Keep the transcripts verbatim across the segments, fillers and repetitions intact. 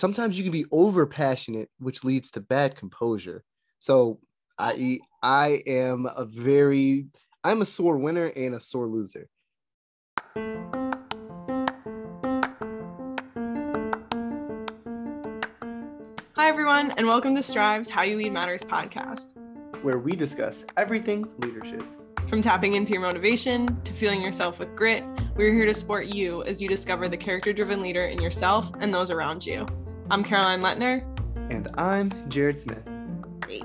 sometimes you can be over passionate, which leads to bad composure. So I, I am a very, I'm a sore winner and a sore loser. Hi, everyone, and welcome to Strive's How You Lead Matters podcast, where we discuss everything leadership. From tapping into your motivation to fueling yourself with grit, we're here to support you as you discover the character-driven leader in yourself and those around you. I'm Caroline Lettner. And I'm Jared Smith. Hey.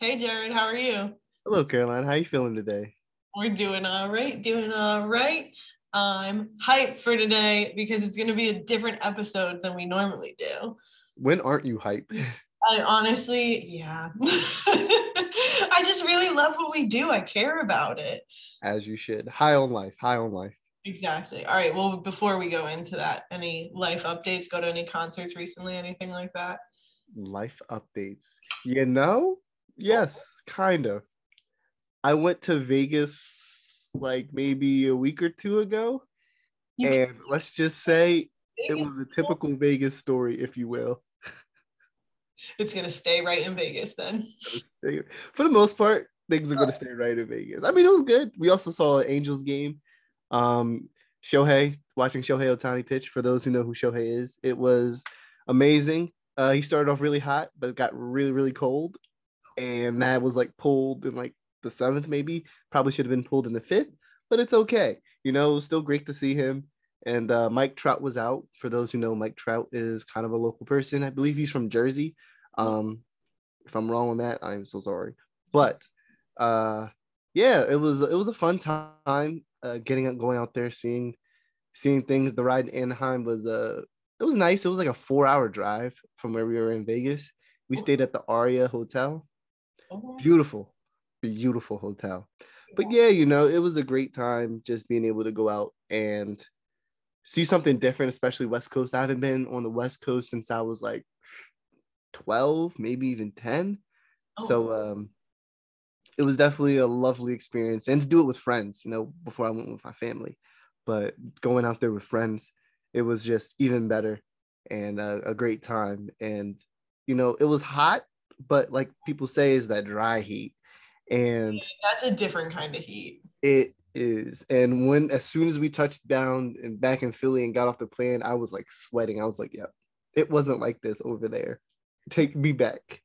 Hey, Jared, how are you? Hello, Caroline. How are you feeling today? We're doing all right, doing all right. I'm hyped for today because it's going to be a different episode than we normally do. When aren't you hyped? I honestly, yeah. I just really love what we do. I care about it. As you should. High on life. High on life. Exactly. All right. Well, before we go into that, any life updates? Go to any concerts recently? Anything like that? Life updates. You know? Yes, kind of. I went to Vegas like maybe a week or two ago. You and can- let's just say Vegas. It was a typical Vegas story, if you will. It's going to stay right in Vegas then. For the most part, things are going to stay right in Vegas. I mean, it was good. We also saw an Angels game. Um, Shohei, watching Shohei Ohtani pitch, for those who know who Shohei is, it was amazing. Uh, he started off really hot, but it got really, really cold. And that was like pulled in like the seventh maybe. Probably should have been pulled in the fifth, but it's okay. You know, it was still great to see him. And uh, Mike Trout was out. For those who know, Mike Trout is kind of a local person. I believe he's from Jersey. Um, if I'm wrong on that, I'm so sorry. But uh, yeah, it was it was a fun time uh, getting up, going out there, seeing seeing things. The ride in Anaheim was uh, it was nice. It was like a four hour drive from where we were in Vegas. We stayed at the Aria hotel. Beautiful, beautiful hotel. But yeah, you know, it was a great time just being able to go out and see something different, especially West Coast. I haven't been on the West Coast since I was like twelve, maybe even ten. Oh. So um, it was definitely a lovely experience. And to do it with friends, you know, before I went with my family. But going out there with friends, it was just even better and uh, a great time. And, you know, it was hot, but like people say, is that dry heat. And that's a different kind of heat. It is. And when as soon as we touched down and back in Philly and got off the plane, I was like sweating. I was like, yep, it wasn't like this over there. Take me back.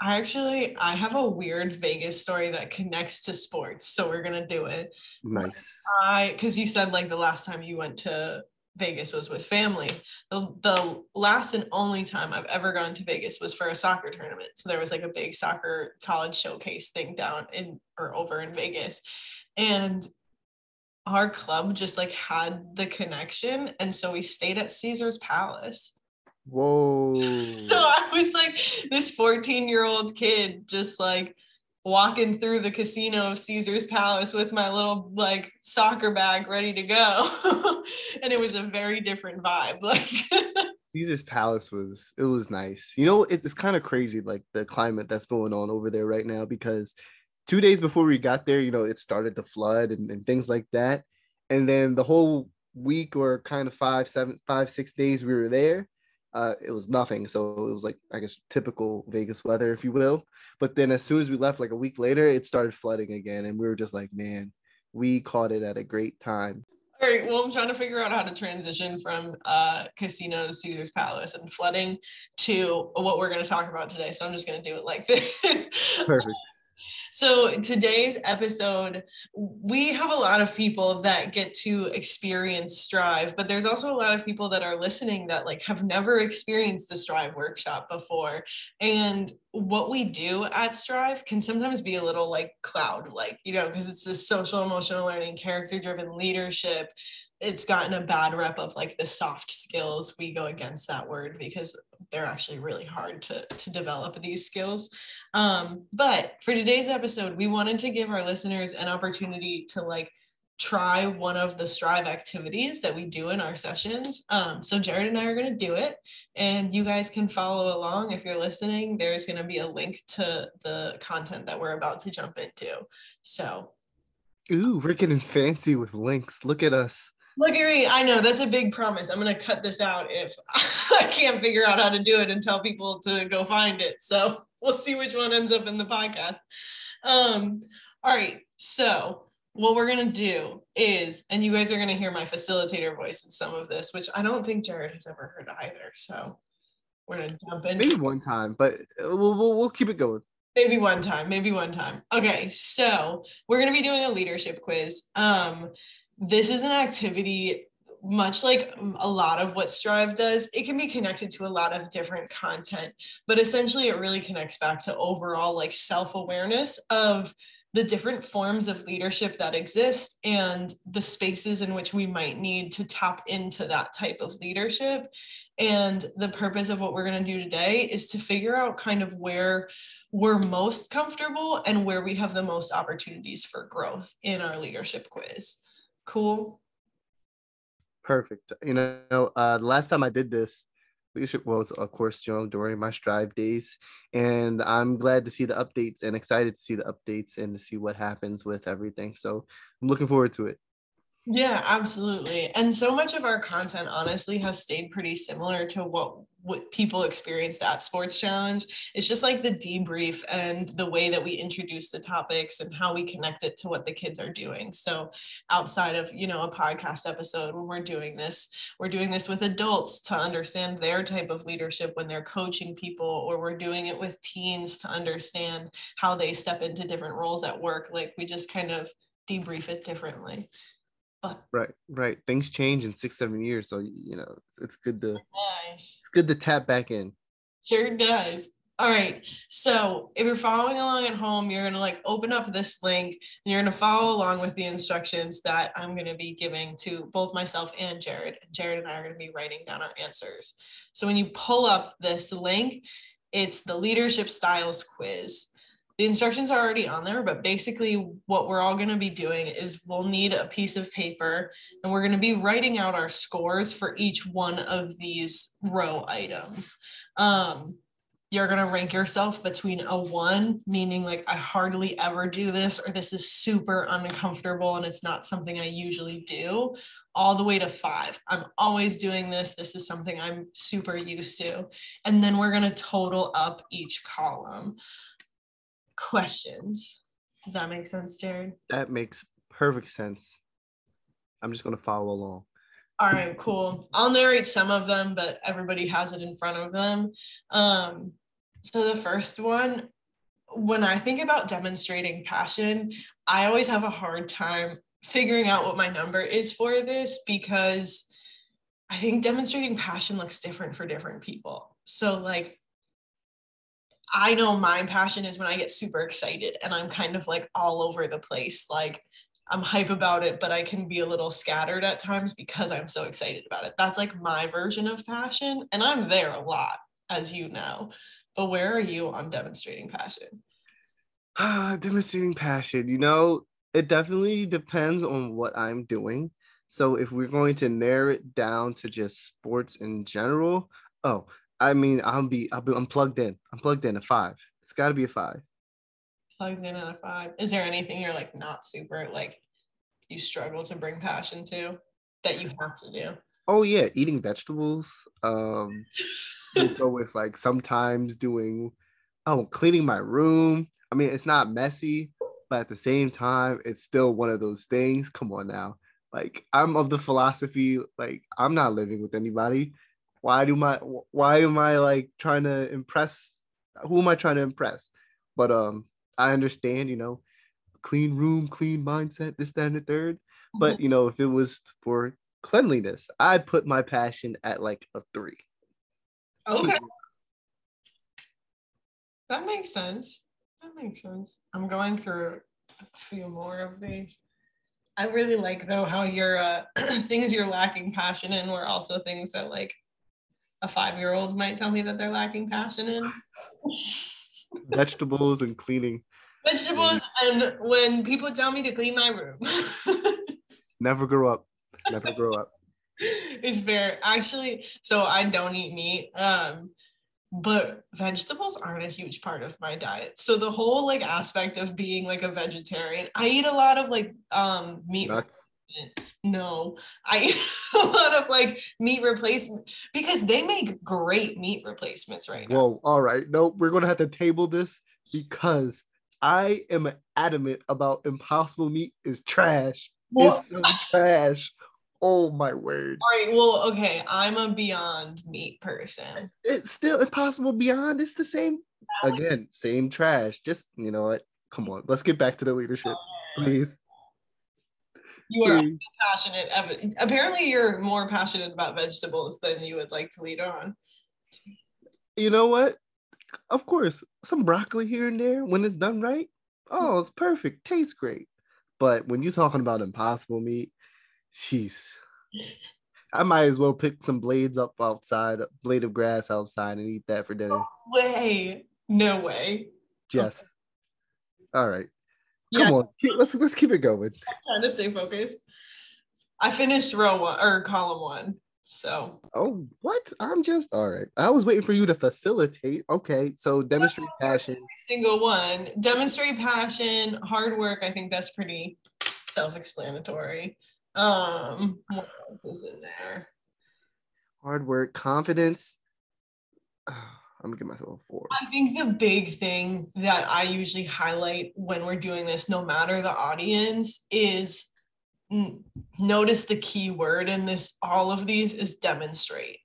I actually I have a weird Vegas story that connects to sports, so we're gonna do it. Nice. I because you said like the last time you went to Vegas was with family. The, the last and only time I've ever gone to Vegas was for a soccer tournament. So there was like a big soccer college showcase thing down in or over in Vegas. And our club just like had the connection. And so we stayed at Caesar's Palace. Whoa. So I was like this fourteen year old kid just like walking through the casino of Caesar's Palace with my little like soccer bag ready to go. And it was a very different vibe. Like Caesar's Palace was, it was nice. You know, it's, it's kind of crazy, like the climate that's going on over there right now, because two days before we got there, you know, it started to flood and, and things like that. And then the whole week or kind of five, seven, five, six days we were there. Uh, it was nothing. So it was like, I guess, typical Vegas weather, if you will. But then as soon as we left, like a week later, it started flooding again. And we were just like, man, we caught it at a great time. All right. Well, I'm trying to figure out how to transition from uh, casinos, Caesar's Palace, and flooding to what we're going to talk about today. So I'm just going to do it like this. Perfect. So today's episode, we have a lot of people that get to experience Strive, but there's also a lot of people that are listening that like have never experienced the Strive workshop before. And what we do at Strive can sometimes be a little like cloud-like, you know, because it's this social emotional learning, character-driven leadership. It's gotten a bad rep of like the soft skills. We go against that word because they're actually really hard to, to develop these skills. Um, but for today's episode, we wanted to give our listeners an opportunity to like try one of the Strive activities that we do in our sessions. Um, so Jared and I are going to do it, and you guys can follow along. If you're listening, there's going to be a link to the content that we're about to jump into. So Ooh, we're getting fancy with links. Look at us. Look at me. I know that's a big promise. I'm going to cut this out if I can't figure out how to do it and tell people to go find it. So we'll see which one ends up in the podcast. Um, all right. So what we're going to do is, and you guys are going to hear my facilitator voice in some of this, which I don't think Jared has ever heard either. So we're going to jump in. Maybe one time, but we'll, we'll, we'll keep it going. Maybe one time, maybe one time. Okay. So we're going to be doing a leadership quiz. Um, This is an activity much like a lot of what Strive does. It can be connected to a lot of different content, but essentially it really connects back to overall like self-awareness of the different forms of leadership that exist and the spaces in which we might need to tap into that type of leadership. And the purpose of what we're going to do today is to figure out kind of where we're most comfortable and where we have the most opportunities for growth in our leadership quiz. Cool. Perfect. You know, uh, the last time I did this, leadership was, of course, you know, during my Strive days. And I'm glad to see the updates and excited to see the updates and to see what happens with everything. So I'm looking forward to it. Yeah, absolutely. And so much of our content, honestly, has stayed pretty similar to what, what people experienced at Sports Challenge. It's just like the debrief and the way that we introduce the topics and how we connect it to what the kids are doing. So outside of, you know, a podcast episode when we're doing this, we're doing this with adults to understand their type of leadership when they're coaching people, or we're doing it with teens to understand how they step into different roles at work. Like we just kind of debrief it differently. But. Right, right. Things change in six, seven years, so you know it's, it's good to nice. It's good to tap back in. Sure does. All right. So if you're following along at home, you're gonna like open up this link and you're gonna follow along with the instructions that I'm gonna be giving to both myself and Jared. Jared and I are gonna be writing down our answers. So when you pull up this link, it's the leadership styles quiz. The instructions are already on there, but basically what we're all going to be doing is we'll need a piece of paper and we're going to be writing out our scores for each one of these row items. Um, you're going to rank yourself between a one, meaning like I hardly ever do this, or this is super uncomfortable and it's not something I usually do, all the way to five. I'm always doing this. This is something I'm super used to. And then we're going to total up each column. Questions. Does that make sense, Jared? That makes perfect sense. I'm just going to follow along. All right, cool. I'll narrate some of them, but everybody has it in front of them. Um, so the first one, when I think about demonstrating passion, I always have a hard time figuring out what my number is for this, because I think demonstrating passion looks different for different people. So like, I know my passion is when I get super excited and I'm kind of like all over the place. Like I'm hype about it, but I can be a little scattered at times because I'm so excited about it. That's like my version of passion. And I'm there a lot, as you know, but where are you on demonstrating passion? Ah, demonstrating passion, you know, it definitely depends on what I'm doing. So if we're going to narrow it down to just sports in general, oh, I mean, I'll be, I'll be, I'm plugged in. I'm plugged in at five. It's got to be a five. Plugged in at a five. Is there anything you're like not super, like you struggle to bring passion to that you have to do? Oh yeah, eating vegetables. Um, go with like sometimes doing, oh, cleaning my room. I mean, it's not messy, but at the same time, it's still one of those things. Come on now. Like I'm of the philosophy, like I'm not living with anybody. Why do my, why am I like trying to impress? Who am I trying to impress? But um, I understand, you know, clean room, clean mindset, this, that, and the third. But, you know, if it was for cleanliness, I'd put my passion at like a three. Okay. That makes sense. That makes sense. I'm going through a few more of these. I really like, though, how your uh, things you're lacking passion in were also things that like, a five-year-old might tell me that they're lacking passion in. Vegetables and cleaning. Vegetables and when people tell me to clean my room. Never grow up. Never grow up. It's fair. Actually, so I don't eat meat. Um, but vegetables aren't a huge part of my diet. So the whole like aspect of being like a vegetarian, I eat a lot of like um meat. Nuts. No, I eat a lot of like meat replacement because they make great meat replacements right now. Whoa, all right. No, we're going to have to table this because I am adamant about Impossible Meat is trash. What? It's so trash. Oh my word. All right, well, okay, I'm a Beyond Meat person. It's still Impossible Beyond. It's the same. Again, same trash. Just, you know what? Come on. Let's get back to the leadership, please. You are passionate. Apparently, you're more passionate about vegetables than you would like to lead on. You know what? Of course, some broccoli here and there when it's done right. Oh, it's perfect. Tastes great. But when you're talking about Impossible Meat, jeez. I might as well pick some blades up outside, a blade of grass outside, and eat that for dinner. No way. No way. Yes. Okay. All right. Yeah. Come on, let's let's keep it going. I'm trying to stay focused. I finished row one or column one. So. Oh, what? I'm just all right. I was waiting for you to facilitate. Okay, so demonstrate passion. Every single one. Demonstrate passion, hard work. I think that's pretty self-explanatory. Um, what else is in there? Hard work, confidence. I'm gonna give myself a four. I think the big thing that I usually highlight when we're doing this, no matter the audience, is n- notice the key word in this, all of these is demonstrate.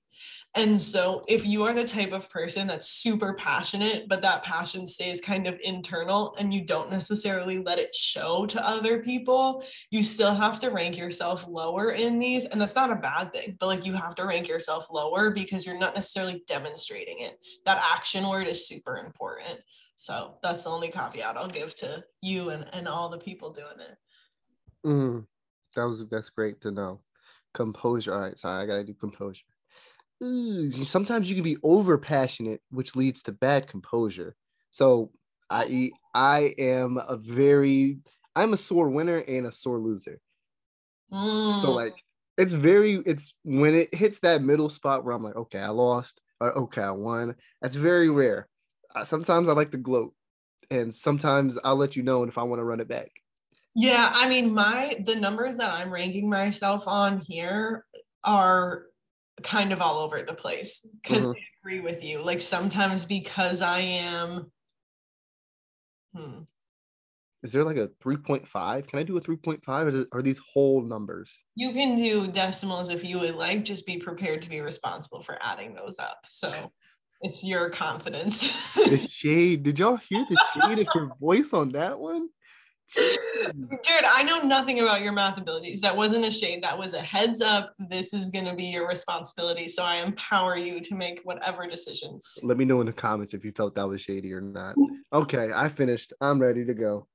And so if you are the type of person that's super passionate, but that passion stays kind of internal and you don't necessarily let it show to other people, you still have to rank yourself lower in these. And that's not a bad thing, but like you have to rank yourself lower because you're not necessarily demonstrating it. That action word is super important. So that's the only caveat I'll give to you and, and all the people doing it. Mm, that was, that's great to know. Composure. All right, sorry, I gotta do composure. Sometimes you can be over passionate, which leads to bad composure. So I, I am a very, I'm a sore winner and a sore loser. Mm. So like, it's very, it's when it hits that middle spot where I'm like, okay, I lost, or okay, I won. That's very rare. Uh, sometimes I like to gloat, and sometimes I'll let you know if I want to run it back. Yeah, I mean, my the numbers that I'm ranking myself on here are kind of all over the place because mm-hmm. I agree with you. Like sometimes because I am. Hmm. Is there like a three point five? Can I do a three point five? Or are these whole numbers? You can do decimals if you would like. Just be prepared to be responsible for adding those up. So it's your confidence. The shade. Did y'all hear the shade of your voice on that one? Jared, I know nothing about your math abilities. That wasn't a shade. That was a heads up. This is going to be your responsibility. So I empower you to make whatever decisions. Let me know in the comments if you felt that was shady or not. Okay, I finished. I'm ready to go.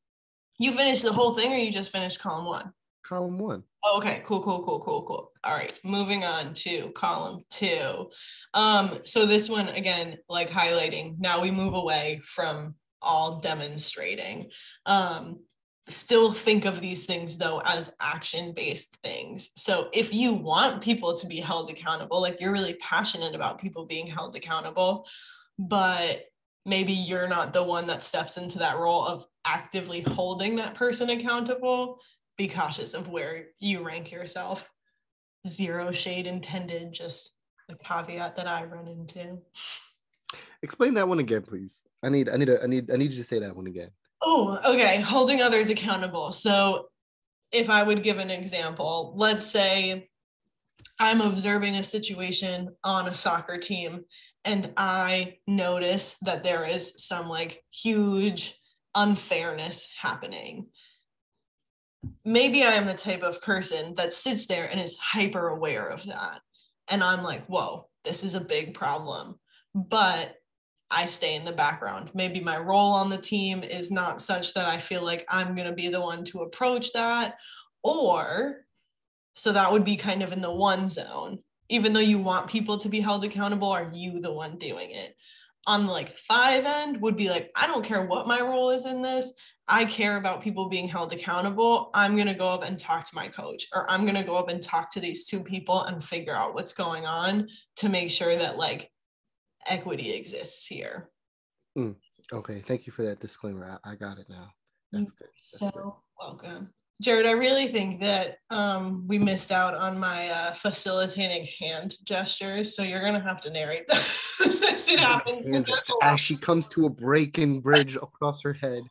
You finished the whole thing or you just finished column one? Column one. Oh, okay, cool, cool, cool, cool, cool. All right, moving on to column two. Um, so this one, again, like highlighting, now we move away from all demonstrating. Um, Still think of these things though as action-based things. So if you want people to be held accountable, like you're really passionate about people being held accountable, but maybe you're not the one that steps into that role of actively holding that person accountable, be cautious of where you rank yourself. Zero shade intended, just a caveat that I run into. Explain that one again, please. I need, I need, a, I need, I need you to say that one again. Oh, okay. Holding others accountable. So if I would give an example, let's say I'm observing a situation on a soccer team and I notice that there is some like huge unfairness happening. Maybe I am the type of person that sits there and is hyper aware of that. And I'm like, whoa, this is a big problem. But I stay in the background. Maybe my role on the team is not such that I feel like I'm going to be the one to approach that. Or, so that would be kind of in the one zone. Even though you want people to be held accountable, are you the one doing it? On like five end would be like, I don't care what my role is in this. I care about people being held accountable. I'm going to go up and talk to my coach, or I'm going to go up and talk to these two people and figure out what's going on to make sure that like equity exists here. Mm. Okay, thank you for that disclaimer. I, I got it now. That's good. That's so good. Welcome. Jared, I really think that um, we missed out on my uh, facilitating hand gestures, so you're going to have to narrate those as it happens. As she comes to a breaking bridge across her head,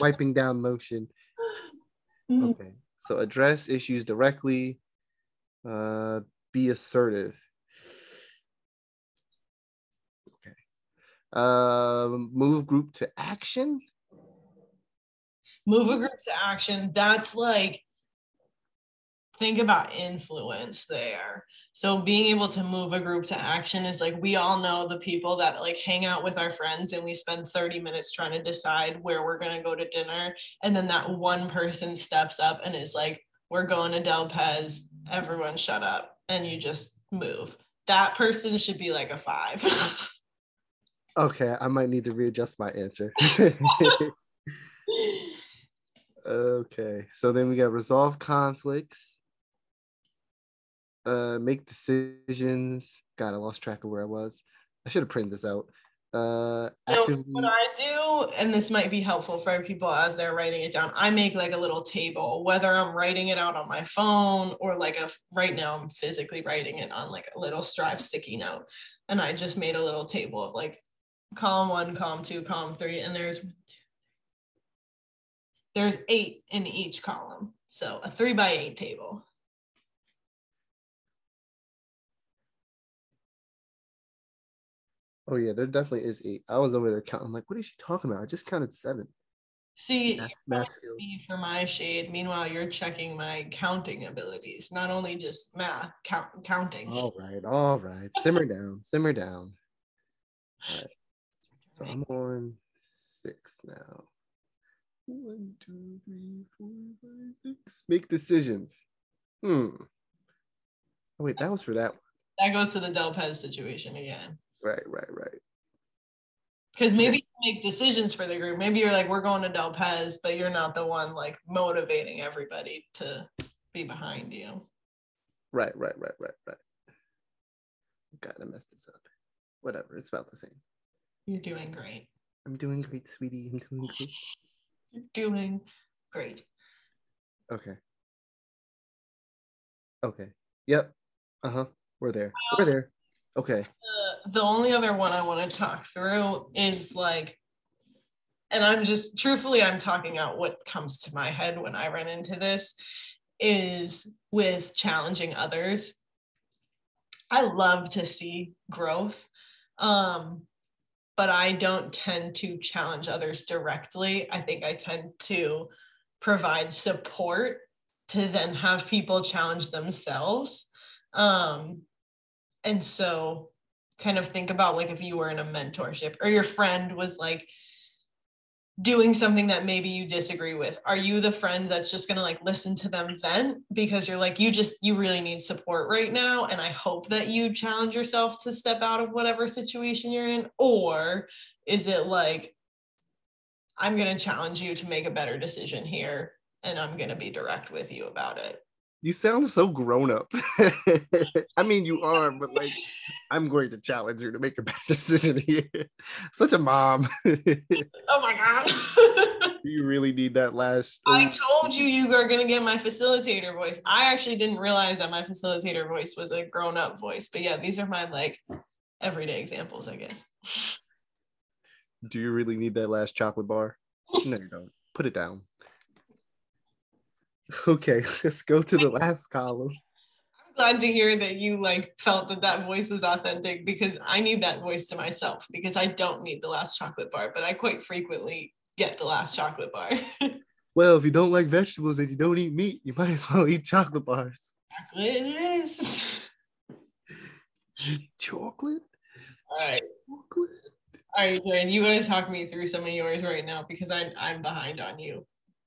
wiping down motion. Okay, so address issues directly, uh, be assertive. Okay, uh, move group to action. Move a group to action. That's like, think about influence there. So being able to move a group to action is like, we all know the people that like hang out with our friends and we spend thirty minutes trying to decide where we're going to go to dinner. And then that one person steps up and is like, we're going to Del Pez, everyone shut up. And you just move. That person should be like a five. Okay, I might need to readjust my answer. Okay, so then we got resolve conflicts, uh, make decisions. God, I lost track of where I was. I should have printed this out. Uh, actively... What I do, and this might be helpful for people as they're writing it down, I make like a little table, whether I'm writing it out on my phone or like a, right now I'm physically writing it on like a little Strive sticky note. And I just made a little table of like column one, column two, column three, and there's There's eight in each column. So a three by eight table. Oh yeah, there definitely is eight. I was over there counting. I'm like, what is she talking about? I just counted seven. See, math, math me for my shade. Meanwhile, you're checking my counting abilities, not only just math, count, counting. All right, all right. Simmer down, simmer down. All right. So I'm on six now. One, two, three, four, five, six. Make decisions. Hmm. Oh, wait, that was for that one. That goes to the Del Pez situation again. Right, right, right. Because maybe you make decisions for the group. Maybe you're like, we're going to Del Pez, but you're not the one like motivating everybody to be behind you. Right, right, right, right, right. God, I messed this up. Whatever, it's about the same. You're doing great. I'm doing great, sweetie. I'm doing great. You're doing great. Okay. Okay. Yep. Uh-huh. We're there. We're there. Okay. Uh, the only other one I want to talk through is like, and I'm just, truthfully, I'm talking out what comes to my head when I run into this, is with challenging others. I love to see growth. Um, but I don't tend to challenge others directly. I think I tend to provide support to then have people challenge themselves. Um, and so kind of think about like if you were in a mentorship or your friend was like doing something that maybe you disagree with. Are you the friend that's just gonna like listen to them vent because you're like, you just, you really need support right now and I hope that you challenge yourself to step out of whatever situation you're in? Or is it like, I'm gonna challenge you to make a better decision here and I'm gonna be direct with you about it? You sound so grown up. I mean, you are, but like, I'm going to challenge you to make a bad decision here. Such a mom. Oh my God. You really need that last. I told you you were going to get my facilitator voice. I actually didn't realize that my facilitator voice was a grown up voice. But yeah, these are my like everyday examples, I guess. Do you really need that last chocolate bar? No, you don't. Put it down. Okay, let's go to the last column. I'm glad to hear that you like felt that that voice was authentic because I need that voice to myself because I don't need the last chocolate bar, but I quite frequently get the last chocolate bar. Well, if you don't like vegetables and you don't eat meat, you might as well eat chocolate bars. Chocolate it is. Chocolate? All right. Chocolate? All right, Jared, you want to talk me through some of yours right now because I'm, I'm behind on you.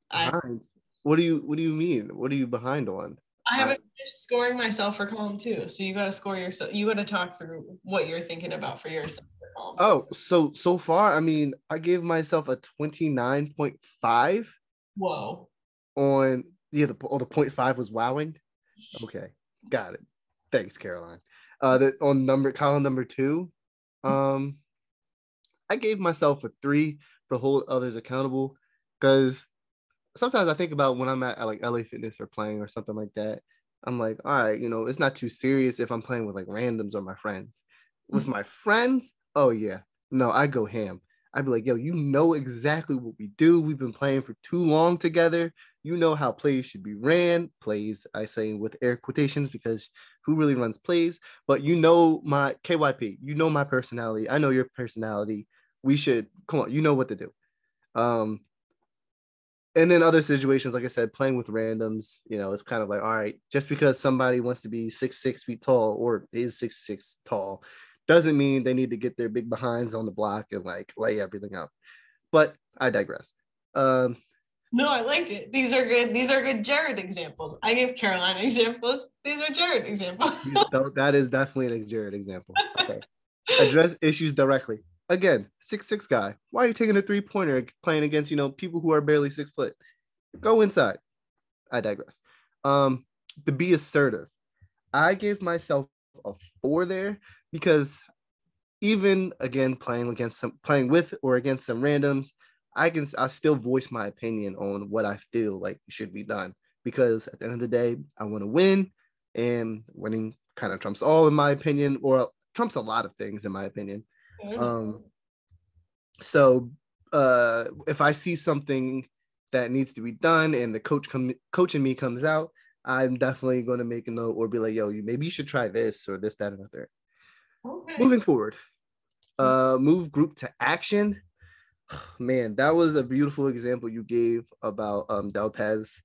Behind? I- What do you what do you mean? What are you behind on? I haven't finished scoring myself for column two. So you gotta score yourself. You gotta talk through what you're thinking about for yourself for column two. Oh, so so far, I mean, I gave myself a twenty-nine point five. Whoa. On yeah, the oh the point five was wowing. Okay, got it. Thanks, Caroline. Uh the on number column number two, Um, I gave myself a three for hold others accountable, because sometimes I think about when I'm at like L A Fitness or playing or something like that, I'm like, all right, you know, it's not too serious if I'm playing with like randoms or my friends. With my friends, oh yeah, no, I go ham. I'd be like, yo, you know exactly what we do. We've been playing for too long together. You know how plays should be ran. Plays, I say with air quotations, because who really runs plays? But you know my K Y P. You know my personality. I know your personality. We should, come on, you know what to do. Um, and then other situations, like I said, playing with randoms, you know, it's kind of like, all right, just because somebody wants to be six, six feet tall or is six, six tall, doesn't mean they need to get their big behinds on the block and like lay everything out. But I digress. Um, no, I like it. These are good. These are good Jared examples. I give Caroline examples. These are Jared examples. That is definitely an Jared example. Okay. Address issues directly. Again, six, six guy. Why are you taking a three pointer playing against, you know, people who are barely six foot? Go inside. I digress. Um, to be assertive. I gave myself a four there, because even again playing against some playing with or against some randoms, I can I still voice my opinion on what I feel like should be done, because at the end of the day I want to win, and winning kind of trumps all in my opinion, or trumps a lot of things in my opinion. Okay. Um, so uh, if I see something that needs to be done and the coach com- coach in me comes out, I'm definitely going to make a note or be like, yo, you maybe you should try this or this, that, and other. Okay. Moving forward, uh, move group to action. Man, that was a beautiful example you gave about um, Del Pez,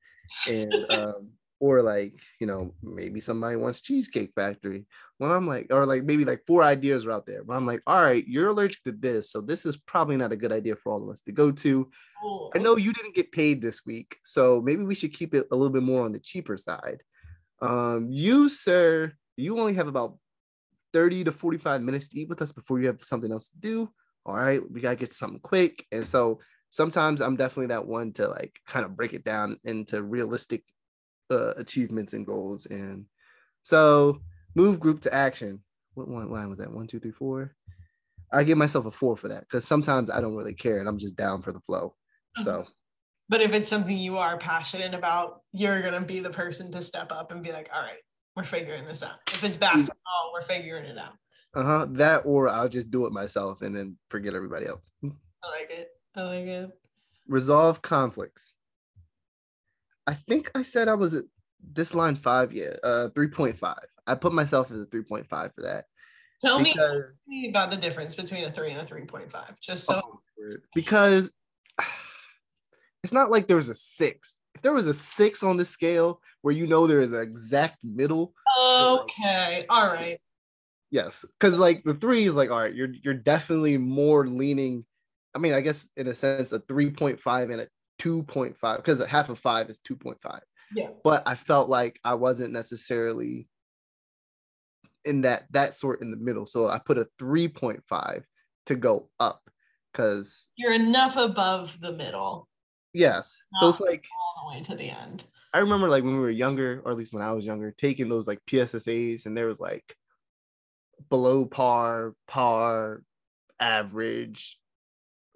and um, or like, you know, maybe somebody wants Cheesecake Factory. Well, I'm like, or like maybe like four ideas are out there. But I'm like, all right, you're allergic to this, so this is probably not a good idea for all of us to go to. Oh. I know you didn't get paid this week, so maybe we should keep it a little bit more on the cheaper side. Um, you, sir, you only have about thirty to forty-five minutes to eat with us before you have something else to do. All right, we got to get something quick. And so sometimes I'm definitely that one to like kind of break it down into realistic uh, achievements and goals. And so move group to action. What one line was that? One, two, three, four. I give myself a four for that, because sometimes I don't really care and I'm just down for the flow. Mm-hmm. So, but if it's something you are passionate about, you're going to be the person to step up and be like, all right, we're figuring this out. If it's basketball, we're figuring it out. Uh-huh. That, or I'll just do it myself and then forget everybody else. I like it. I like it. Resolve conflicts. I think I said I was at this line five, yeah, uh, three point five. I put myself as a three point five for that. Tell because, me, tell me about the difference between a three and a three point five, just so. Oh, because it's not like there was a six. If there was a six on the scale where you know there is an exact middle. Okay. Like, all right. Yes. Because like the three is like, all right, you're you're definitely more leaning. I mean, I guess in a sense, a three point five and a two point five, because half of five is two point five. Yeah. But I felt like I wasn't necessarily in that that sort in the middle. So I put a three point five to go up, because you're enough above the middle. Yes. Not so it's like all the way to the end. I remember like when we were younger, or at least when I was younger, taking those like P S S As, and there was like below par, par, average,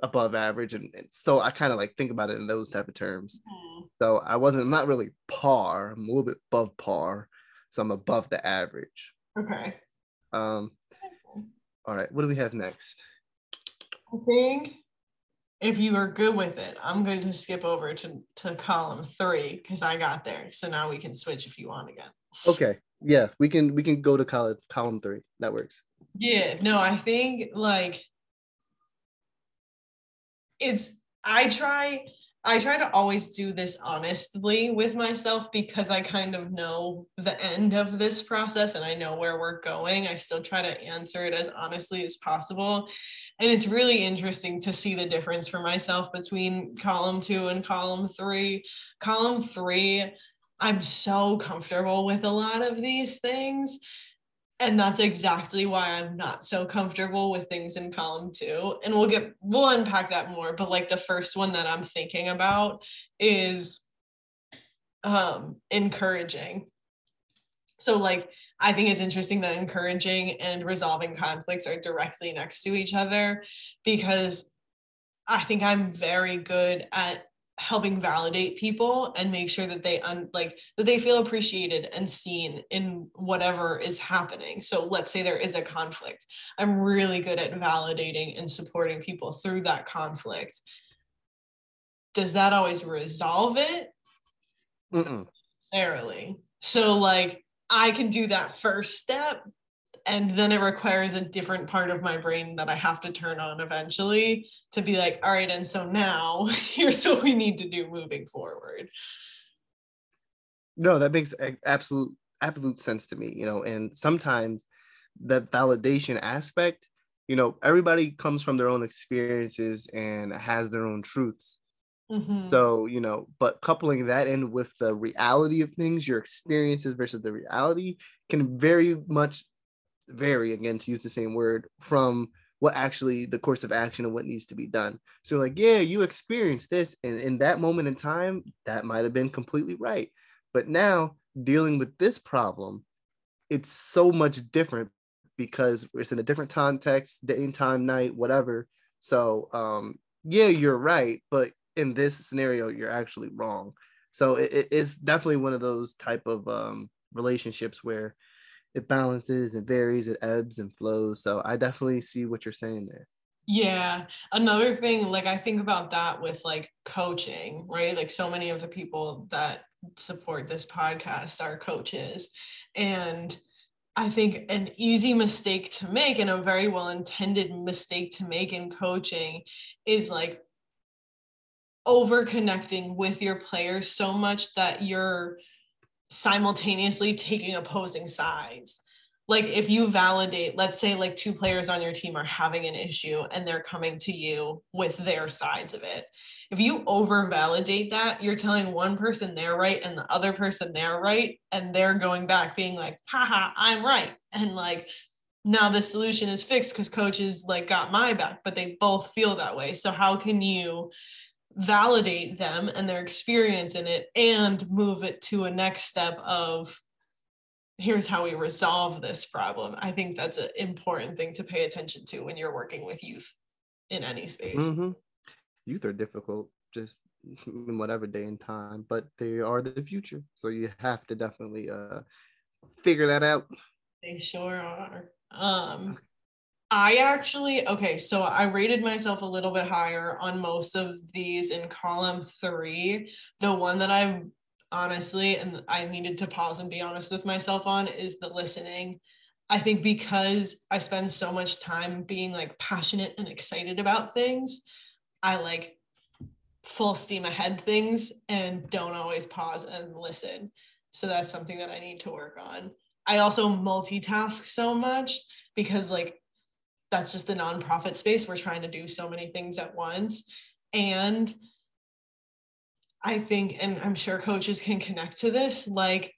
above average. And, and so I kind of like think about it in those type of terms. Mm-hmm. So I wasn't, I'm not really par, I'm a little bit above par. So I'm above the average. Okay. Um. All right. What do we have next? I think if you are good with it, I'm going to skip over to, to column three, because I got there. So now we can switch if you want again. Okay. Yeah, we can we can go to column, column three. That works. Yeah. No, I think like it's I try I try to always do this honestly with myself, because I kind of know the end of this process and I know where we're going. I still try to answer it as honestly as possible. And it's really interesting to see the difference for myself between column two and column three. Column three, I'm so comfortable with a lot of these things. And that's exactly why I'm not so comfortable with things in column two. And we'll get, we'll unpack that more. But like the first one that I'm thinking about is um, encouraging. So like, I think it's interesting that encouraging and resolving conflicts are directly next to each other, because I think I'm very good at helping validate people and make sure that they un- like that they feel appreciated and seen in whatever is happening. So let's say there is a conflict. I'm really good at validating and supporting people through that conflict. Does that always resolve it? Mm-mm. Not necessarily. So like I can do that first step, and then it requires a different part of my brain that I have to turn on eventually to be like, all right, and so now here's what we need to do moving forward. No, that makes absolute, absolute sense to me, you know, and sometimes that validation aspect, you know, everybody comes from their own experiences and has their own truths. Mm-hmm. So, you know, but coupling that in with the reality of things, your experiences versus the reality can very much vary, again, to use the same word, from what actually the course of action and what needs to be done. So like, yeah, you experienced this, and in that moment in time, that might have been completely right. But now dealing with this problem, it's so much different because it's in a different context, day and time, night, whatever. So um, yeah, you're right, but in this scenario, you're actually wrong. So it, it's definitely one of those type of um, relationships where it balances, it varies, it ebbs and flows. So I definitely see what you're saying there. Yeah. Another thing, like I think about that with like coaching, right? Like so many of the people that support this podcast are coaches. And I think an easy mistake to make, and a very well-intended mistake to make in coaching, is like over-connecting with your players so much that you're simultaneously taking opposing sides. Like if you validate, let's say like two players on your team are having an issue and they're coming to you with their sides of it. If you over validate that, you're telling one person they're right and the other person they're right, and they're going back being like, haha, I'm right, and like, now the solution is fixed because coaches like got my back, but they both feel that way. So how can you validate them and their experience in it and move it to a next step of here's how we resolve this problem? I think that's an important thing to pay attention to when you're working with youth in any space. Mm-hmm. Youth are difficult just in whatever day and time, but they are the future. So you have to definitely uh, figure that out. They sure are. Um, okay. I actually, okay, so I rated myself a little bit higher on most of these in column three. The one that I honestly, and I needed to pause and be honest with myself on, is the listening. I think because I spend so much time being like passionate and excited about things, I like full steam ahead things and don't always pause and listen. So that's something that I need to work on. I also multitask so much because like, that's just the nonprofit space. We're trying to do so many things at once. And I think, and I'm sure coaches can connect to this, like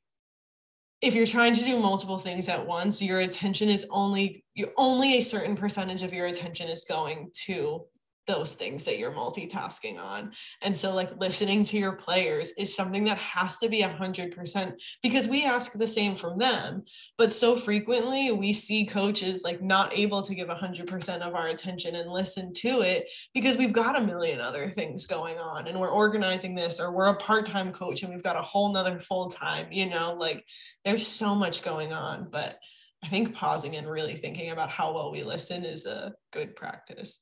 if you're trying to do multiple things at once, your attention is only, you're only a certain percentage of your attention is going to those things that you're multitasking on. And so like listening to your players is something that has to be a hundred percent because we ask the same from them, but so frequently we see coaches like not able to give a hundred percent of our attention and listen to it because we've got a million other things going on and we're organizing this, or we're a part-time coach and we've got a whole nother full-time, you know, like there's so much going on, but I think pausing and really thinking about how well we listen is a good practice.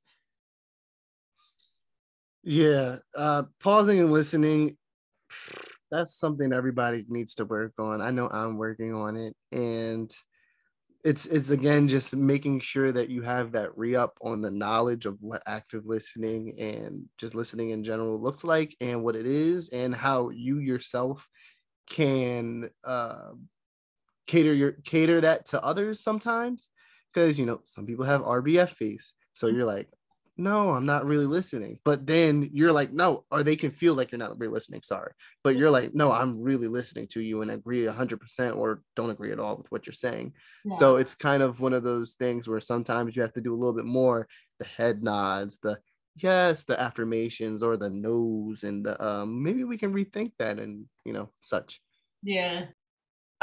Yeah, uh, pausing and listening, that's something everybody needs to work on. I know I'm working on it. And it's, it's again, just making sure that you have that re-up on the knowledge of what active listening and just listening in general looks like and what it is and how you yourself can uh, cater your cater that to others sometimes. Because, you know, some people have R B F fees. So you're like, no, I'm not really listening. But then you're like, no, or they can feel like you're not really listening, sorry. But you're like, no, I'm really listening to you and agree one hundred percent or don't agree at all with what you're saying. Yes. So it's kind of one of those things where sometimes you have to do a little bit more, the head nods, the yes, the affirmations, or the no's, and the um, maybe we can rethink that and, you know, such. Yeah.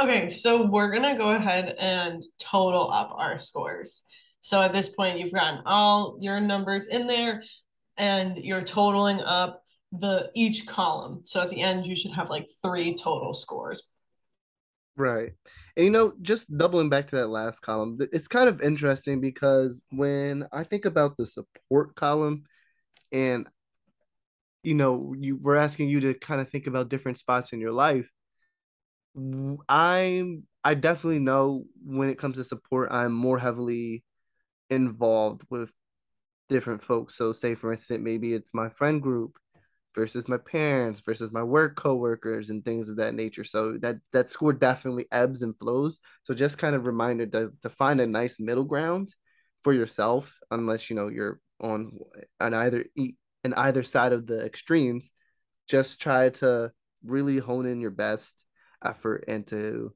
Okay, so we're going to go ahead and total up our scores. So at this point, you've gotten all your numbers in there and you're totaling up the each column. So at the end, you should have like three total scores. Right. And, you know, just doubling back to that last column, it's kind of interesting because when I think about the support column and, you know, you we're asking you to kind of think about different spots in your life. I'm I definitely know when it comes to support, I'm more heavily involved with different folks. So say, for instance, maybe it's my friend group versus my parents versus my work coworkers and things of that nature. So that that score definitely ebbs and flows. So just kind of reminder to, to find a nice middle ground for yourself, unless, you know, you're on on either on either side of the extremes. Just try to really hone in your best effort and to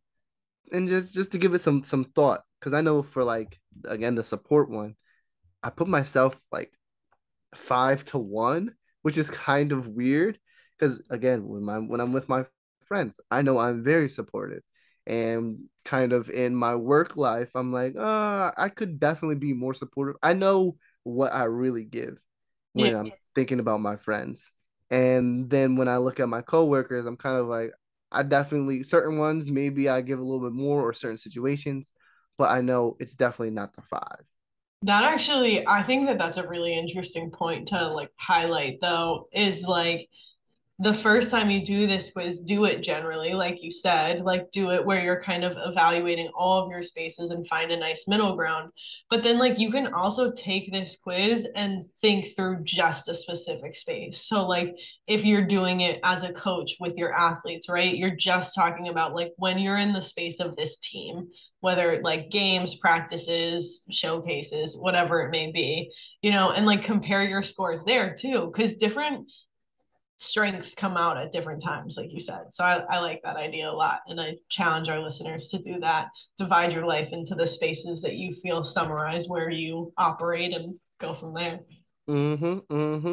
and just just to give it some some thought, because I know for, like, again, the support one, I put myself like five to one, which is kind of weird because, again, when my when I'm with my friends, I know I'm very supportive, and kind of in my work life, I'm like, uh, I could definitely be more supportive. I know what I really give when yeah. I'm thinking about my friends, and then when I look at my coworkers, I'm kind of like, I definitely, certain ones, maybe I give a little bit more, or certain situations, but I know it's definitely not the five. That actually, I think that that's a really interesting point to, like, highlight, though, is, like, the first time you do this quiz, do it generally, like you said, like, do it where you're kind of evaluating all of your spaces and find a nice middle ground. But then, like, you can also take this quiz and think through just a specific space. So, like, if you're doing it as a coach with your athletes, right, you're just talking about, like, when you're in the space of this team, whether, like, games, practices, showcases, whatever it may be, you know, and, like, compare your scores there too, because different strengths come out at different times, like you said. So I, I like that idea a lot, and I challenge our listeners to do that. Divide your life into the spaces that you feel summarize where you operate and go from there. Mm-hmm, mm-hmm.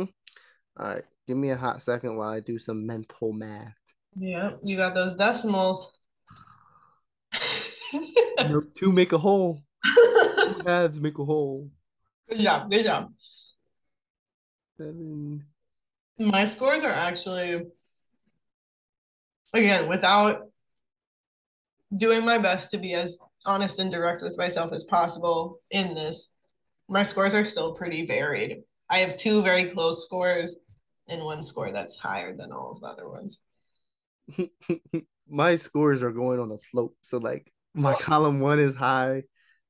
All right, give me a hot second while I do some mental math. Yeah, you got those decimals. Those two make a hole. Two halves make a hole. Good job, good job. Seven... My scores are actually, again, without doing my best to be as honest and direct with myself as possible in this, my scores are still pretty varied. I have two very close scores and one score that's higher than all of the other ones. My scores are going on a slope. So, like, my column one is high,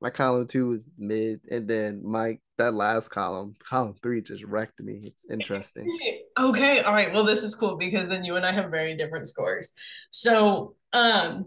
my column two is mid, and then my that last column, column three, just wrecked me. It's interesting. Okay, all right. Well, this is cool because then you and I have very different scores. So, um,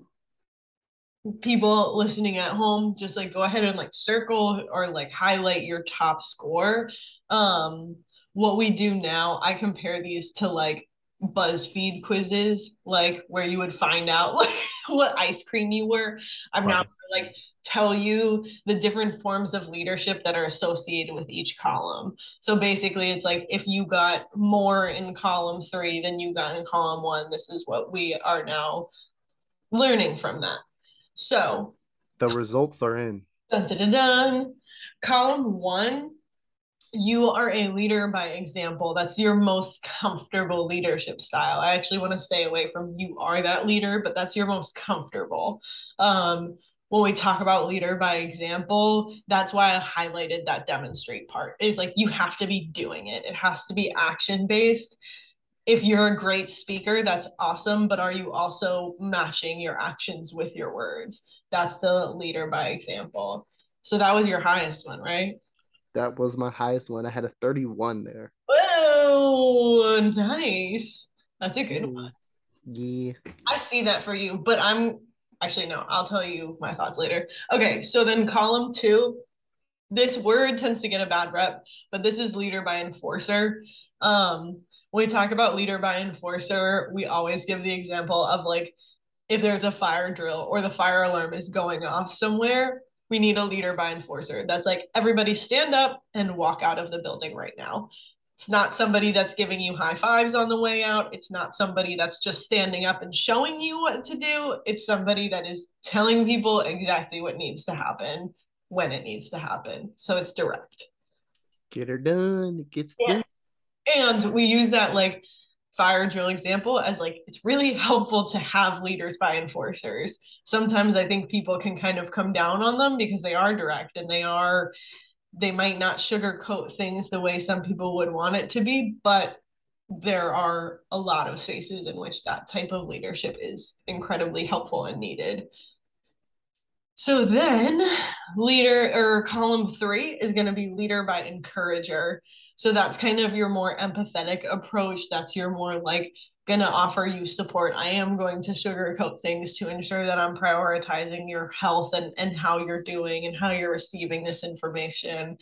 people listening at home, just, like, go ahead and, like, circle or, like, highlight your top score. Um, what we do now, I compare these to, like, BuzzFeed quizzes, like, where you would find out, like, what ice cream you were. I'm wow. not like. tell you the different forms of leadership that are associated with each column. So basically it's like, if you got more in column three than you got in column one, this is what we are now learning from that. So the results are in. Dun, dun, dun, dun. Column one, you are a leader by example. That's your most comfortable leadership style. I actually want to stay away from you are that leader, but that's your most comfortable. Um, When we talk about leader by example, that's why I highlighted that demonstrate part, is like you have to be doing it. It has to be action based. If you're a great speaker, that's awesome. But are you also matching your actions with your words? That's the leader by example. So that was your highest one, right? That was my highest one. I had a thirty-one there. Whoa, nice. That's a good one. Yeah. I see that for you, but I'm Actually, no, I'll tell you my thoughts later. Okay, so then column two, this word tends to get a bad rep, but this is leader by enforcer. Um, when we talk about leader by enforcer, we always give the example of, like, if there's a fire drill or the fire alarm is going off somewhere, we need a leader by enforcer. That's like, everybody stand up and walk out of the building right now. It's not somebody that's giving you high fives on the way out. It's not somebody that's just standing up and showing you what to do. It's somebody that is telling people exactly what needs to happen when it needs to happen. So it's direct. Get her done. It gets yeah. done. And we use that like fire drill example as like, it's really helpful to have leaders by enforcers. Sometimes I think people can kind of come down on them because they are direct and they are they might not sugarcoat things the way some people would want it to be, but there are a lot of spaces in which that type of leadership is incredibly helpful and needed. So then leader or column three is going to be leader by encourager. So that's kind of your more empathetic approach. That's your more like going to offer you support. I am going to sugarcoat things to ensure that I'm prioritizing your health and, and how you're doing and how you're receiving this information.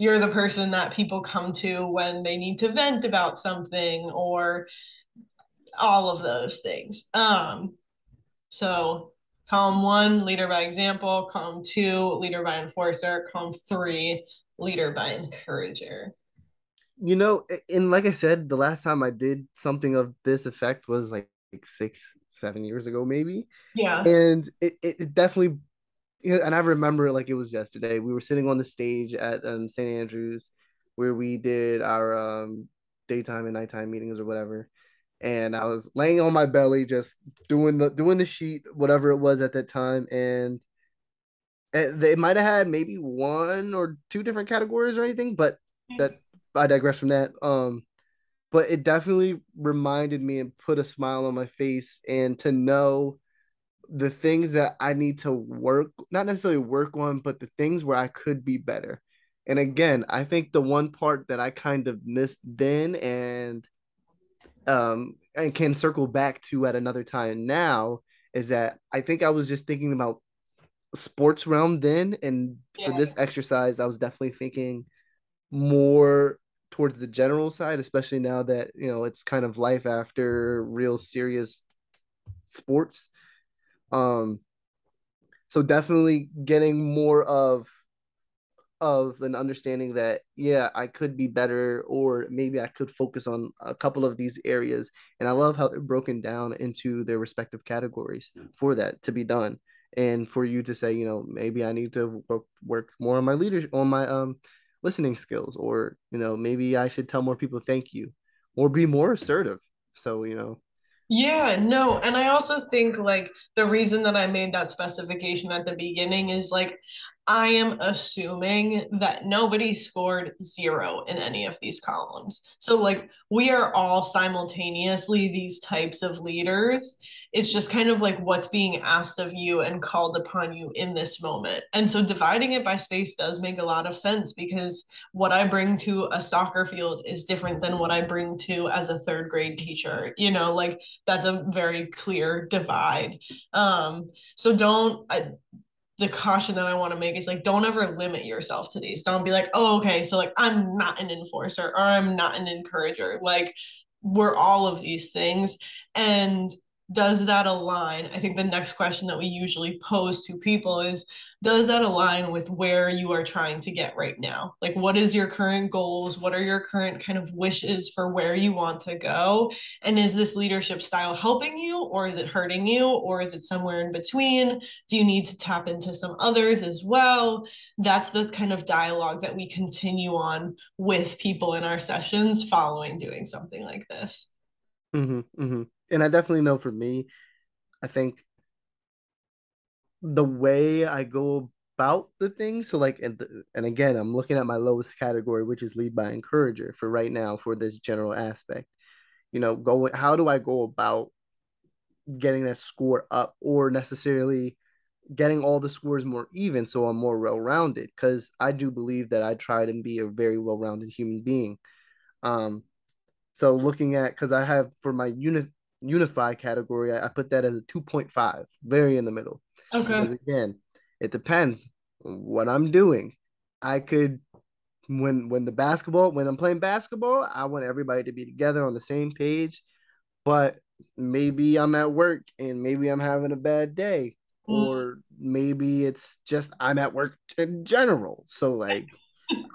You're the person that people come to when they need to vent about something or all of those things. Um, so column one, leader by example. Column two, leader by enforcer. Column three, leader by encourager. You know, and like I said, the last time I did something of this effect was like, like six, seven years ago, maybe. Yeah. And it, it definitely, you know, and I remember like it was yesterday. We were sitting on the stage at um, Saint Andrews where we did our um, daytime and nighttime meetings or whatever. And I was laying on my belly, just doing the, doing the sheet, whatever it was at that time. And they might've had maybe one or two different categories or anything, but that, I digress from that. Um, but it definitely reminded me and put a smile on my face, and to know the things that I need to work, not necessarily work on, but the things where I could be better. And again, I think the one part that I kind of missed then and um and can circle back to at another time now is that I think I was just thinking about sports realm then, and yeah. for this exercise I was definitely thinking more towards the general side, especially now that, you know, it's kind of life after real serious sports. Um, so definitely getting more of, of an understanding that, yeah, I could be better, or maybe I could focus on a couple of these areas. And I love how they're broken down into their respective categories for that to be done. And for you to say, you know, maybe I need to work, work more on my leadership, on my, um, listening skills, or, you know, maybe I should tell more people thank you or be more assertive. So, you know. Yeah, no. And I also think like the reason that I made that specification at the beginning is like, I am assuming that nobody scored zero in any of these columns. So like we are all simultaneously these types of leaders. It's just kind of like what's being asked of you and called upon you in this moment. And so dividing it by space does make a lot of sense, because what I bring to a soccer field is different than what I bring to as a third grade teacher. You know, like that's a very clear divide. Um, so don't... I, the caution that I want to make is like, don't ever limit yourself to these. Don't be like, oh, okay, so like, I'm not an enforcer or I'm not an encourager. Like we're all of these things. And does that align? I think the next question that we usually pose to people is, does that align with where you are trying to get right now? Like, what is your current goals? What are your current kind of wishes for where you want to go? And is this leadership style helping you, or is it hurting you, or is it somewhere in between? Do you need to tap into some others as well? That's the kind of dialogue that we continue on with people in our sessions following doing something like this. Mm-hmm, mm-hmm. And I definitely know for me, I think the way I go about the thing. So like, and, the, and again, I'm looking at my lowest category, which is lead by encourager for right now, for this general aspect, you know, go, how do I go about getting that score up, or necessarily getting all the scores more even, so I'm more well-rounded? Cause I do believe that I try to be a very well-rounded human being. Um, so looking at, cause I have for my unit, unify category, I, I put that as a two point five, very in the middle. Okay. Because again, it depends what I'm doing. I could, when when the basketball, when I'm playing basketball, I want everybody to be together on the same page. But maybe I'm at work and maybe I'm having a bad day, mm. or maybe it's just I'm at work in general. So like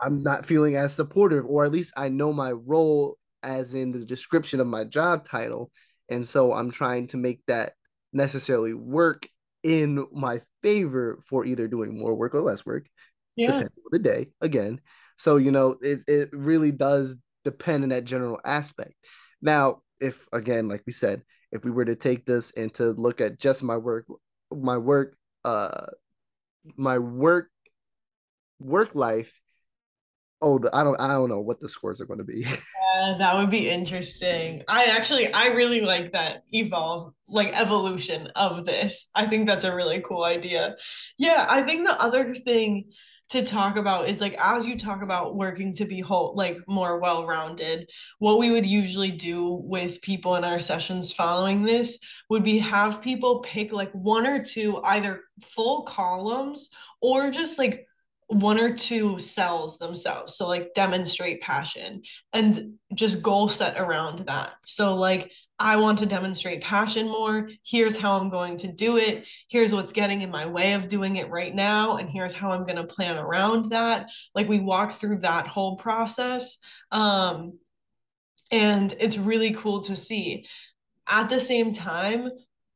I'm not feeling as supportive, or at least I know my role as in the description of my job title. And so I'm trying to make that necessarily work in my favor for either doing more work or less work, yeah, depending on the day again. So, you know, it, it really does depend on that general aspect. Now, if again, like we said, if we were to take this and to look at just my work, my work, uh, my work, work life, oh, the, I don't, I don't know what the scores are going to be. Yeah, that would be interesting. I actually, I really like that evolve, like evolution of this. I think that's a really cool idea. Yeah, I think the other thing to talk about is, like, as you talk about working to be whole, like more well-rounded, what we would usually do with people in our sessions following this would be have people pick like one or two either full columns or just like one or two cells themselves. So like demonstrate passion and just goal set around that. So like, I want to demonstrate passion more. Here's how I'm going to do it. Here's what's getting in my way of doing it right now. And here's how I'm going to plan around that. Like we walk through that whole process. Um, and it's really cool to see. At the same time,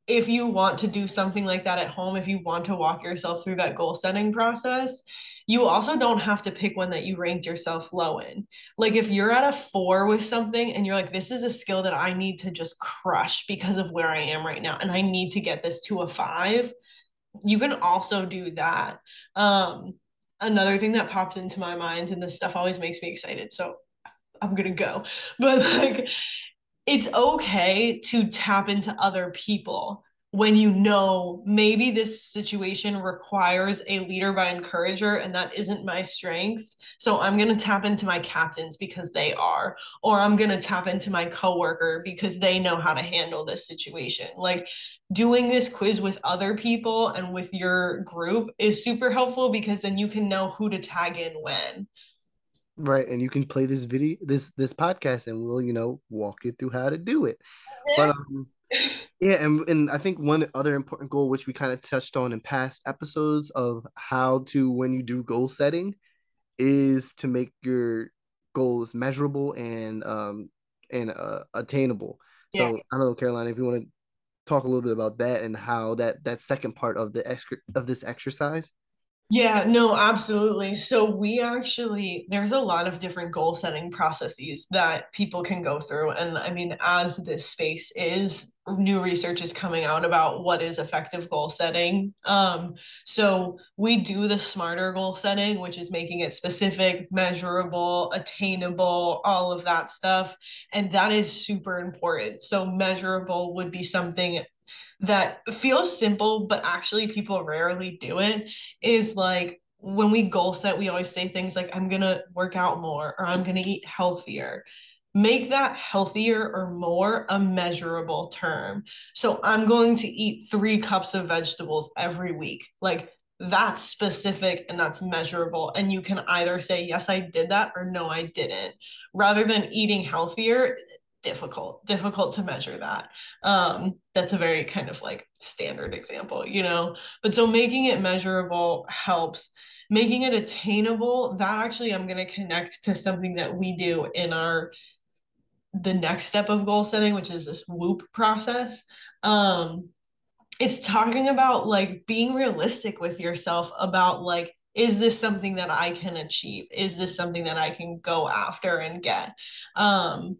if you want to do something like that at home, if you want to walk yourself through that goal setting process, you also don't have to pick one that you ranked yourself low in. Like if you're at a four with something and you're like, this is a skill that I need to just crush because of where I am right now, and I need to get this to a five, you can also do that. Um, another thing that popped into my mind, and this stuff always makes me excited, so I'm gonna go, but like, it's okay to tap into other people when you know maybe this situation requires a leader by encourager and that isn't my strength. So I'm going to tap into my captains because they are, or I'm going to tap into my coworker because they know how to handle this situation. Like doing this quiz with other people and with your group is super helpful because then you can know who to tag in when. Right, and you can play this video, this this podcast, and we'll, you know, walk you through how to do it. But um, yeah, and and I think one other important goal, which we kind of touched on in past episodes of how to, when you do goal setting, is to make your goals measurable and um and uh, attainable. Yeah. So I don't know, Caroline, if you want to talk a little bit about that and how that that second part of the extra of this exercise. Yeah, no, absolutely. So we actually, there's a lot of different goal setting processes that people can go through. And I mean, as this space is, new research is coming out about what is effective goal setting. Um, so we do the smarter goal setting, which is making it specific, measurable, attainable, all of that stuff. And that is super important. So measurable would be something that feels simple, but actually people rarely do it, is like when we goal set, we always say things like, I'm going to work out more, or I'm going to eat healthier. Make that healthier or more a measurable term. So I'm going to eat three cups of vegetables every week. Like that's specific and that's measurable. And you can either say, yes, I did that, or no, I didn't, rather than eating healthier. difficult, difficult to measure that. Um, that's a very kind of like standard example, you know, but so making it measurable helps. Making it attainable, that actually I'm going to connect to something that we do in our, the next step of goal setting, which is this WHOOP process. Um, it's talking about like being realistic with yourself about like, is this something that I can achieve? Is this something that I can go after and get? Um,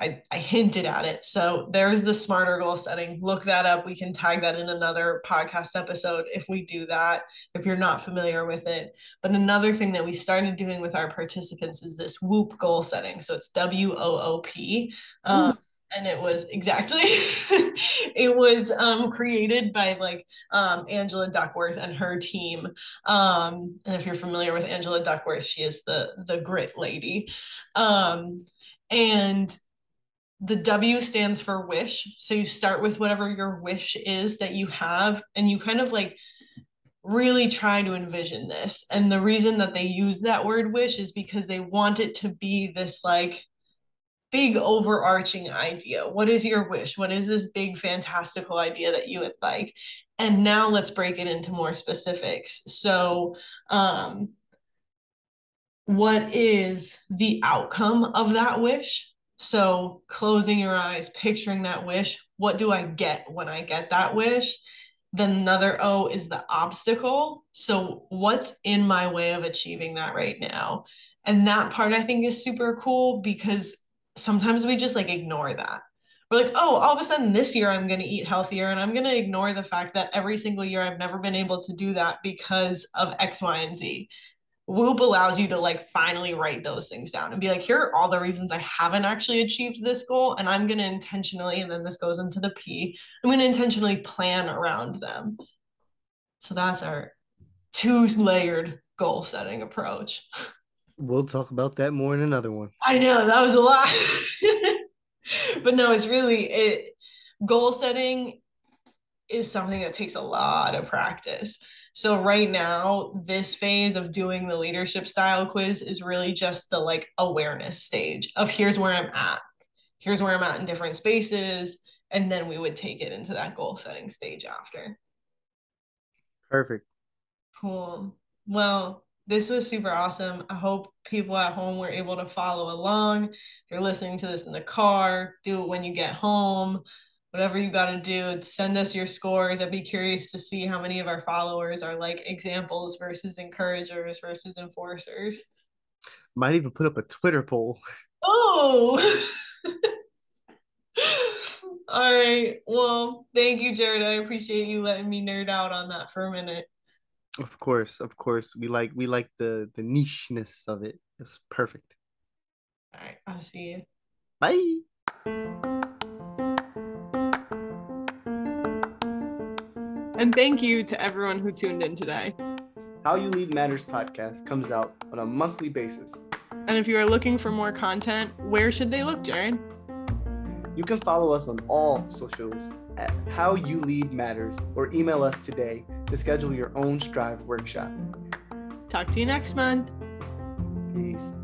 I, I hinted at it. So there's the smarter goal setting. Look that up. We can tag that in another podcast episode if we do that, if you're not familiar with it. But another thing that we started doing with our participants is this WHOOP goal setting. So it's W O O P. Um, mm. And it was exactly, it was um, created by like um, Angela Duckworth and her team. Um, and if you're familiar with Angela Duckworth, she is the, the grit lady. Um, and the W stands for wish. So you start with whatever your wish is that you have, and you kind of like really try to envision this. And the reason that they use that word wish is because they want it to be this like big overarching idea. What is your wish? What is this big fantastical idea that you would like? And now let's break it into more specifics. So, um, what is the outcome of that wish? So closing your eyes, picturing that wish. What do I get when I get that wish? Then another O is the obstacle. So what's in my way of achieving that right now? And that part I think is super cool, because sometimes we just like ignore that. We're like, oh, all of a sudden this year I'm going to eat healthier, and I'm going to ignore the fact that every single year I've never been able to do that because of X, Y, and Z. Whoop allows you to like finally write those things down and be like, here are all the reasons I haven't actually achieved this goal, and I'm going to intentionally, and then this goes into the P, I'm going to intentionally plan around them. So that's our two-layered goal-setting approach. We'll talk about that more in another one. I know, that was a lot. But no, it's really, it, goal setting is something that takes a lot of practice. So right now, this phase of doing the leadership style quiz is really just the like awareness stage of here's where I'm at. Here's where I'm at in different spaces. And then we would take it into that goal setting stage after. Perfect. Cool. Well, this was super awesome. I hope people at home were able to follow along. If you're listening to this in the car, do it when you get home. Whatever you got to do, send us your scores. I'd be curious to see how many of our followers are like examples versus encouragers versus enforcers. Might even put up a Twitter poll. Oh! All right. Well, thank you, Jared. I appreciate you letting me nerd out on that for a minute. Of course, of course. We like we like the, the nicheness of it. It's perfect. All right, I'll see you. Bye. And thank you to everyone who tuned in today. How You Lead Matters podcast comes out on a monthly basis. And if you are looking for more content, where should they look, Jared? You can follow us on all socials at How You Lead Matters, or email us today to schedule your own Strive workshop. Talk to you next month. Peace.